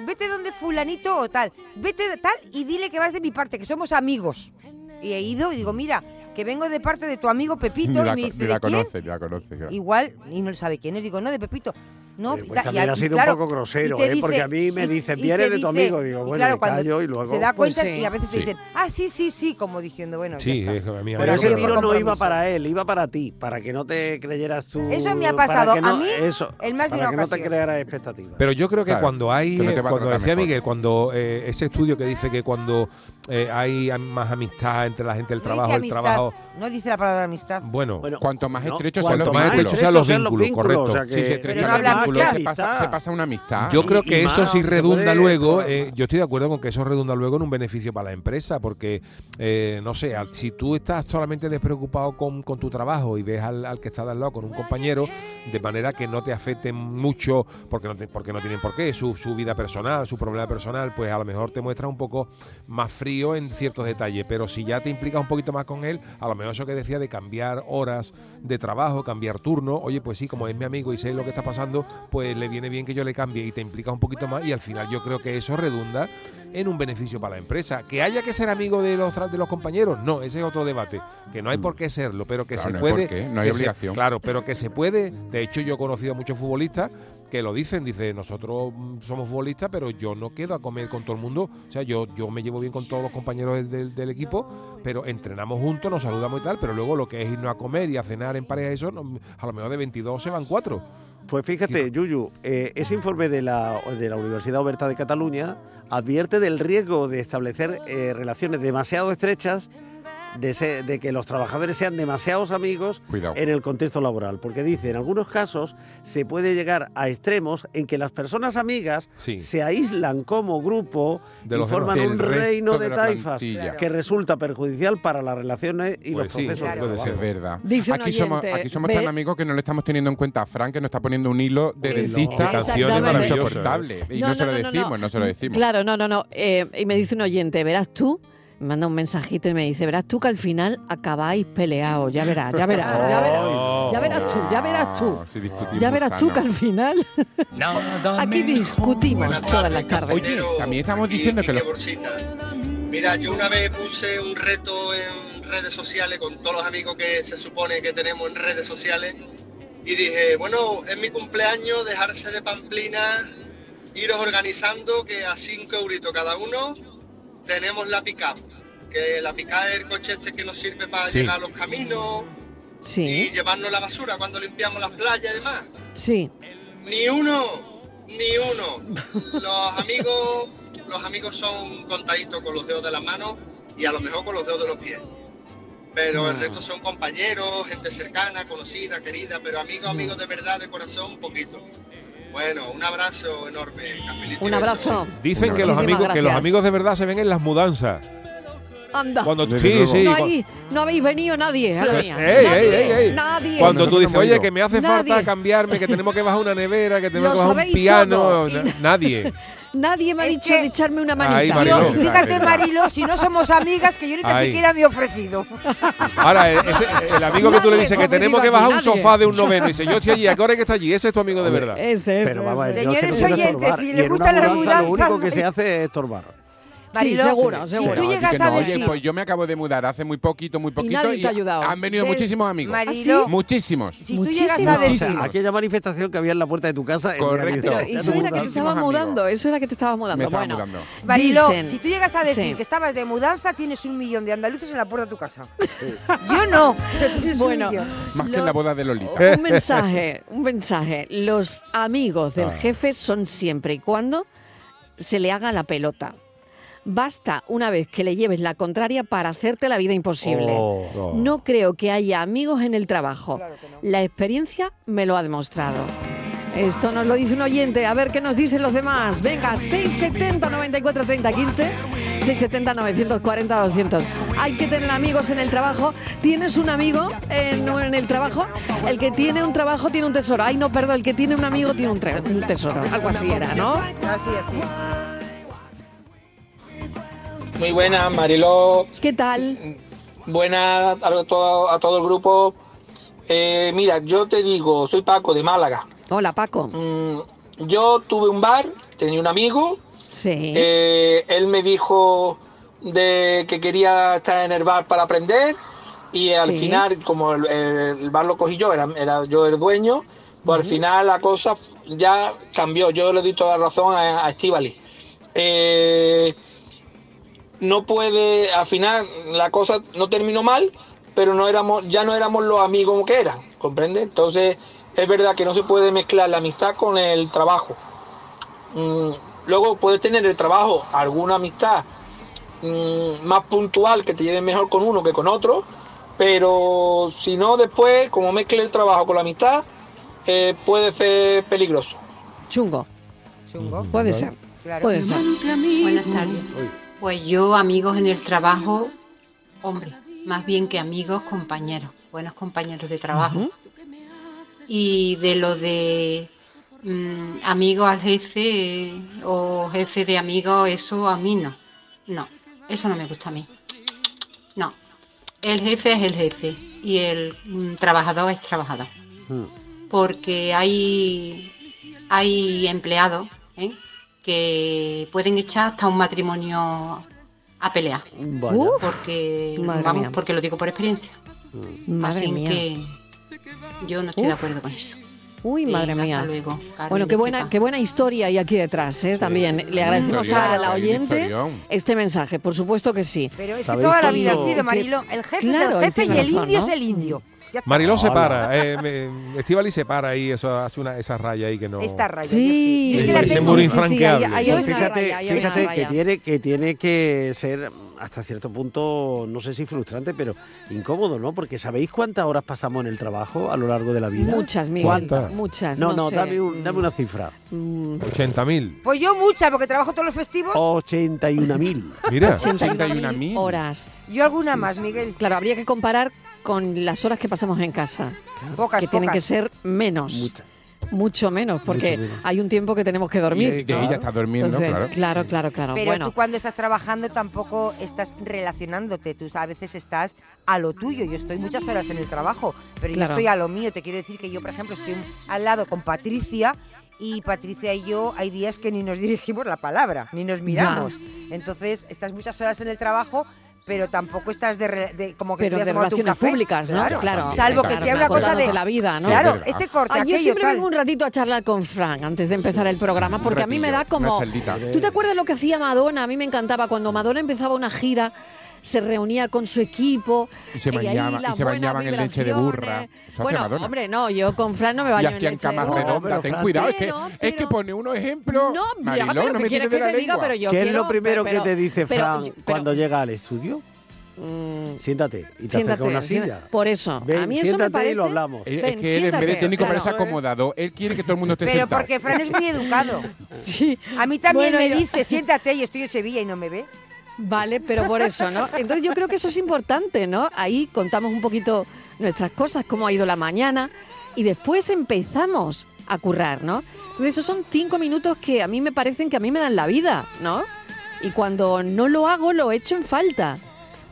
vete donde fulanito o tal, vete tal y dile que vas de mi parte, que somos amigos. Y he ido y digo: mira, que vengo de parte de tu amigo Pepito. Y me dice: ¿de quién? La conoce. Igual, y no sabe quién es. Digo: no, de Pepito. No, pues también ha sido un poco grosero, dice, porque a mí me dicen: vienes de tu amigo. Digo, bueno, claro, me callo y luego se da cuenta, pues, y a veces se dicen: ah, sí, como diciendo, bueno, sí, ya está. Pero ese tiro no iba para él, iba para ti, para que no te creyeras tú. Eso me ha pasado a mí, el más de una ocasión. Para que no te crearas expectativas. Pero yo creo que cuando hay, cuando decía Miguel, cuando ese estudio que dice que cuando hay más amistad entre la gente del trabajo, el trabajo... No dice la palabra amistad. Bueno, cuanto más estrechos sean los vínculos, correcto. Si se estrechan los vínculos, se pasa una amistad. Yo creo que eso sí redunda luego, yo estoy de acuerdo con que eso redunda luego en un beneficio para la empresa, porque, no sé, si tú estás solamente despreocupado con tu trabajo y ves al que está al lado con un compañero, de manera que no te afecten mucho, porque no tienen por qué, su vida personal, su problema personal, pues a lo mejor te muestras un poco más frío en ciertos detalles, pero si ya te implicas un poquito más con él, a lo mejor eso que decía de cambiar horas de trabajo, cambiar turno, oye, pues sí, como es mi amigo y sé lo que está pasando, pues le viene bien que yo le cambie y te implica un poquito más, y al final yo creo que eso redunda en un beneficio para la empresa. Que haya que ser amigo de los compañeros, no, ese es otro debate, que no hay por qué serlo, pero que claro, se puede, no hay por qué, no hay obligación. Claro, pero que se puede. De hecho, yo he conocido a muchos futbolistas que lo dicen, nosotros somos futbolistas, pero yo no quedo a comer con todo el mundo, o sea, yo me llevo bien con todos los compañeros del equipo, pero entrenamos juntos, nos saludamos y tal, pero luego lo que es irnos a comer y a cenar en pareja, eso, a lo mejor de 22 se van 4. Pues fíjate, Yuyu, ese informe de la Universidad Oberta de Cataluña advierte del riesgo de establecer relaciones demasiado estrechas, de que los trabajadores sean demasiados amigos. Cuidado. En el contexto laboral, porque dice, en algunos casos se puede llegar a extremos en que las personas amigas se aíslan como grupo y forman un reino de taifas que resulta perjudicial para las relaciones y pues los procesos de trabajo. Es verdad. Dice aquí somos tan amigos que no le estamos teniendo en cuenta a Frank, que nos está poniendo un hilo de dentista canciones insoportable y no se lo decimos. Claro, no. Y me dice un oyente: verás tú, me manda un mensajito y me dice: verás tú que al final acabáis peleados, ya verás tú que al final aquí discutimos todas las tardes. Oye, también estamos diciendo que mira, yo una vez puse un reto en redes sociales con todos los amigos que se supone que tenemos en redes sociales y dije: bueno, es mi cumpleaños, dejarse de pamplinas, iros organizando, que a 5 euritos cada uno tenemos la pick-up, que la pick-up es el coche este que nos sirve para llegar a los caminos y llevarnos la basura cuando limpiamos las playas y demás. Sí. Ni uno. Los amigos son contaditos con los dedos de las manos y a lo mejor con los dedos de los pies. Pero el resto son compañeros, gente cercana, conocida, querida, pero amigos de verdad, de corazón, poquito. Bueno, un abrazo enorme. Un abrazo. Dicen que los amigos de verdad se ven en las mudanzas. Anda. No habéis venido nadie a la mía. Nadie. Cuando tú dices: oye, que me hace falta cambiarme, que tenemos que bajar una nevera, que tenemos que bajar un piano. Nadie. Nadie me ha dicho de echarme una manita. Ahí, Mariló. Fíjate, Mariló, si no somos amigas, que yo ni tan siquiera me he ofrecido. Ahora, el amigo que tú le dices que tenemos que bajar un sofá de un noveno y dice: yo estoy allí, ¿a qué hora que está allí? Ese es tu amigo de verdad. Señores oyentes, si les gustan las mudanzas... Lo único que se hace es estorbar. Mariló, sí, seguro. Si tú llegas a decir... Oye, pues yo me acabo de mudar hace muy poquito. Y nadie te ha ayudado. Han venido muchísimos amigos. Mariló, muchísimos. Si tú llegas a decir... Aquella manifestación que había en la puerta de tu casa... Correcto. Pero eso era que te estabas mudando. Bueno, Mariló, si tú llegas a decir que estabas de mudanza, tienes 1 millón de andaluces en la puerta de tu casa. Yo no. Bueno, más que en la boda de Lolita. Un mensaje. Los amigos del jefe son siempre y cuando se le haga la pelota. Basta una vez que le lleves la contraria para hacerte la vida imposible. No creo que haya amigos en el trabajo. Claro que no. La experiencia me lo ha demostrado. Esto nos lo dice un oyente, a ver qué nos dicen los demás. Venga, 670-94-30-15, 670-940-200. Hay que tener amigos en el trabajo. ¿Tienes un amigo en el trabajo? El que tiene un trabajo tiene un tesoro. Ay, no, perdón, el que tiene un amigo tiene un tesoro. Algo así era, ¿no? Así, así. Muy buenas, Mariló. ¿Qué tal? Buenas a todo el grupo. Mira, yo te digo, soy Paco de Málaga. Hola, Paco. Yo tuve un bar, tenía un amigo. Sí. Él me dijo que quería estar en el bar para aprender y al final, como el bar lo cogí yo, era yo el dueño, pues al final la cosa ya cambió. Yo le di toda la razón a Estíbaliz. Al final la cosa no terminó mal, pero ya no éramos los amigos que eran, ¿comprende? Entonces... Es verdad que no se puede mezclar la amistad con el trabajo. Luego puedes tener el trabajo alguna amistad más puntual que te lleve mejor con uno que con otro, pero si no después, como mezcle el trabajo con la amistad, puede ser peligroso. Chungo. Puede ser. Claro. Puede ser. Buenas tardes. Pues yo amigos en el trabajo, hombre, más bien que amigos, compañeros, buenos compañeros de trabajo. Y de lo de amigo al jefe o jefe de amigo, eso a mí no. No, eso no me gusta a mí. No, el jefe es el jefe y el trabajador es trabajador. Porque hay empleados que pueden echar hasta un matrimonio a pelear. Vale. Porque, porque lo digo por experiencia. Así que... Yo no estoy de acuerdo con eso. Uy, madre mía. Luego, bueno, qué buena historia hay aquí detrás, ¿eh? Sí. También le agradecemos a la oyente este mensaje, por supuesto que sí. Pero es que toda la vida ha sido, Mariló, el jefe es el jefe y el indio es el indio. Mariló se para, Estíbaliz se para ahí, eso hace esa raya ahí que no... Esta raya, sí. Es que la tengo infranqueable. Fíjate que tiene que ser hasta cierto punto, no sé si frustrante, pero incómodo, ¿no? Porque ¿sabéis cuántas horas pasamos en el trabajo a lo largo de la vida? Muchas, Miguel. ¿Cuántas? Muchas, no sé. Dame una cifra. 80.000. Pues yo muchas, porque trabajo todos los festivos. 81.000. Mira, 81.000 horas. Yo alguna más, Miguel. Claro, habría que comparar con las horas que pasamos en casa, que tienen que ser menos, mucho menos, porque hay un tiempo que tenemos que dormir. Y que ella está durmiendo. Entonces, claro. Pero tú cuando estás trabajando tampoco estás relacionándote, tú a veces estás a lo tuyo. Yo estoy muchas horas en el trabajo, pero yo estoy a lo mío. Te quiero decir que yo, por ejemplo, estoy al lado con Patricia, y Patricia y yo hay días que ni nos dirigimos la palabra, ni nos miramos. Ya. Entonces estás muchas horas en el trabajo, pero tampoco estás como que te has tomado tu café. Públicas, ¿no? Claro. Salvo que sea una cosa de la vida, ¿no? Claro, este corte, aquello, yo siempre vengo un ratito a charlar con Frank antes de empezar el programa, porque a mí me da como... ¿Tú te acuerdas lo que hacía Madonna? A mí me encantaba. Cuando Madonna empezaba una gira, se reunía con su equipo y se bañaban en leche de burra. Bueno, hombre, no, yo con Fran no me baño en leche de burra. Y hacían camas redondas, ten cuidado. Es que pone unos ejemplos, Mariló, no me tiene de la lengua. ¿Qué es lo primero que te dice Fran cuando llega al estudio? Siéntate y te acerca una silla. Por eso, a mí eso me parece... y lo hablamos. Es que él en vez de técnico parece acomodado. Él quiere que todo el mundo esté sentado. Pero porque Fran es muy educado. Sí. A mí también me dice, siéntate, y estoy en Sevilla y no me ve. Vale, pero por eso, ¿no? Entonces yo creo que eso es importante, ¿no? Ahí contamos un poquito nuestras cosas, cómo ha ido la mañana, y después empezamos a currar, ¿no? Entonces esos son 5 minutos que a mí me parecen que a mí me dan la vida, ¿no? Y cuando no lo hago, lo echo en falta.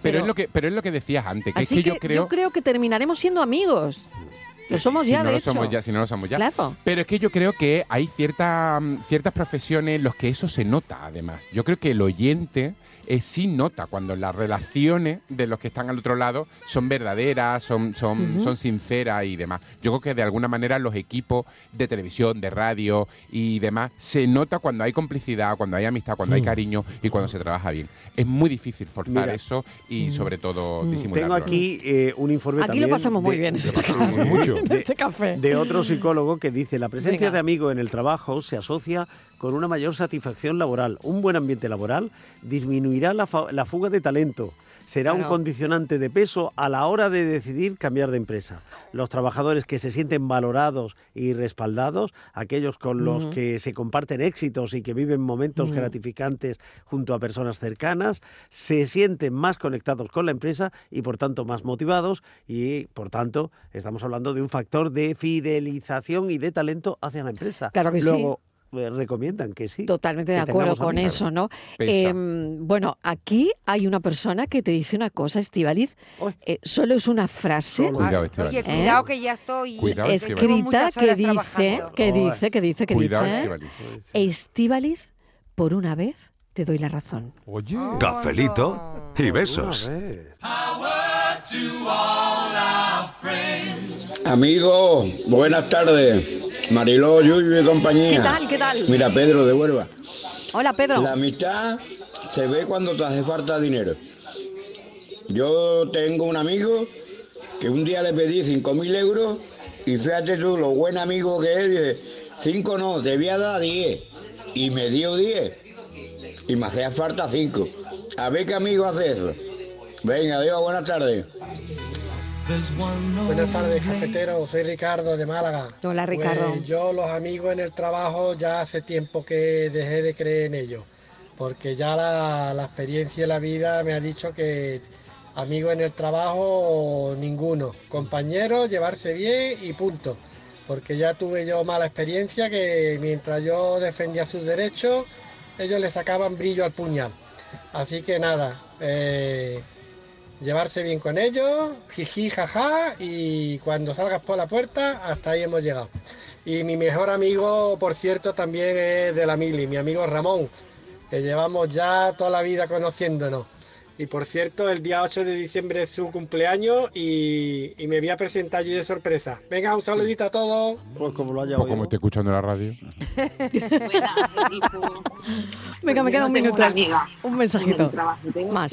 Pero es lo que decías antes, que es que yo creo que terminaremos siendo amigos. Lo somos ya, de hecho. Si no lo somos ya. Claro. Pero es que yo creo que hay ciertas profesiones en las que eso se nota, además. Yo creo que el oyente sí nota cuando las relaciones de los que están al otro lado son verdaderas, son sinceras y demás. Yo creo que de alguna manera los equipos de televisión, de radio y demás, se nota cuando hay complicidad, cuando hay amistad, cuando hay cariño y cuando se trabaja bien. Es muy difícil forzar eso y sobre todo disimularlo. Tengo aquí un informe también. Aquí lo pasamos muy bien este café. De otro psicólogo que dice: la presencia de amigos en el trabajo se asocia con una mayor satisfacción laboral. Un buen ambiente laboral disminuirá la fuga de talento. Será un condicionante de peso a la hora de decidir cambiar de empresa. Los trabajadores que se sienten valorados y respaldados, aquellos con los que se comparten éxitos y que viven momentos gratificantes junto a personas cercanas, se sienten más conectados con la empresa y, por tanto, más motivados. Y, por tanto, estamos hablando de un factor de fidelización y de talento hacia la empresa. Claro que Luego, recomiendan que sí. Totalmente de acuerdo con eso, ¿no? Bueno, aquí hay una persona que te dice una cosa, Estíbaliz. Solo es una frase. Oye, cuidado que ya estoy escrita, que dice Estíbaliz, por una vez te doy la razón. Oye. Cafelito y besos. Amigos, buenas tardes. Mariló, Yuyu y compañía. ¿Qué tal? ¿Qué tal? Mira, Pedro de Huelva. Hola, Pedro. La amistad se ve cuando te hace falta dinero. Yo tengo un amigo que un día le pedí 5.000 euros y fíjate tú lo buen amigo que es. Dice, 5 no, te voy a dar 10. Y me dio 10. Y me hacía falta 5. A ver qué amigo hace eso. Venga, adiós, buenas tardes. Buenas tardes, cafetero. Soy Ricardo de Málaga. Hola, Ricardo. Pues yo los amigos en el trabajo ya hace tiempo que dejé de creer en ellos, porque ya la experiencia y la vida me ha dicho que amigos en el trabajo ninguno. Compañeros, llevarse bien y punto, porque ya tuve yo mala experiencia que mientras yo defendía sus derechos, ellos le sacaban brillo al puñal. Así que nada, llevarse bien con ellos, jiji, jaja, y cuando salgas por la puerta, hasta ahí hemos llegado. Y mi mejor amigo, por cierto, también es de la mili, mi amigo Ramón, que llevamos ya toda la vida conociéndonos. Y por cierto, el día 8 de diciembre es su cumpleaños y me voy a presentar yo de sorpresa. Venga, un saludito a todos. Pues como lo haya oído. Como estoy escuchando la radio. Venga, me queda un minuto. Un mensajito. Más.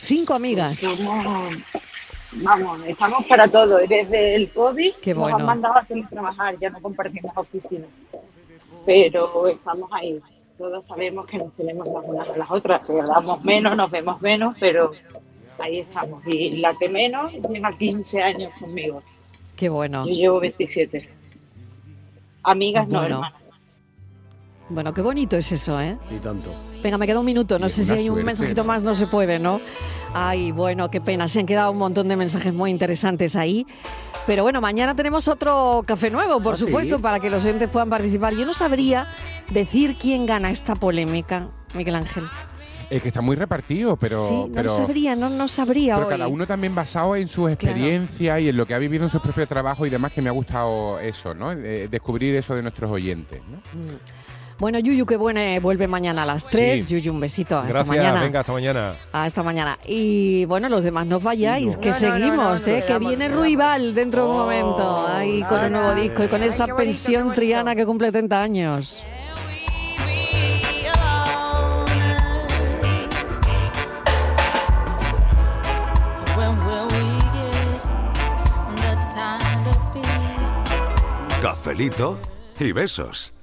5 amigas. Vamos, estamos para todo. Desde el COVID nos han mandado a teletrabajar, ya no compartimos oficinas. Pero estamos ahí. Todos sabemos que nos tenemos las unas a las otras, que hablamos menos, nos vemos menos, pero ahí estamos. Y la que menos lleva 15 años conmigo. Qué bueno. Yo llevo 27. Amigas, no hermanas. Bueno, qué bonito es eso, ¿eh? Y tanto. Venga, me queda un minuto, no sé si hay un mensajito más, no se puede, ¿no? Ay, bueno, qué pena, se han quedado un montón de mensajes muy interesantes ahí. Pero bueno, mañana tenemos otro café nuevo, por supuesto, para que los oyentes puedan participar. Yo no sabría decir quién gana esta polémica, Miguel Ángel. Es que está muy repartido, pero... Sí, no sabría pero hoy. Cada uno también basado en sus experiencias y en lo que ha vivido en sus propios trabajos y demás, que me ha gustado eso, ¿no? Descubrir eso de nuestros oyentes, ¿no? Bueno, Yuyu, que vuelve mañana a las 3. Sí. Yuyu, un besito. Gracias, hasta mañana. Venga, hasta mañana. Hasta mañana. Y bueno, los demás no os vayáis, que seguimos, que viene Ruibal dentro de un momento, ahí con un nuevo disco y con esa pensión bonito. Triana que cumple 30 años. Cafelito y besos.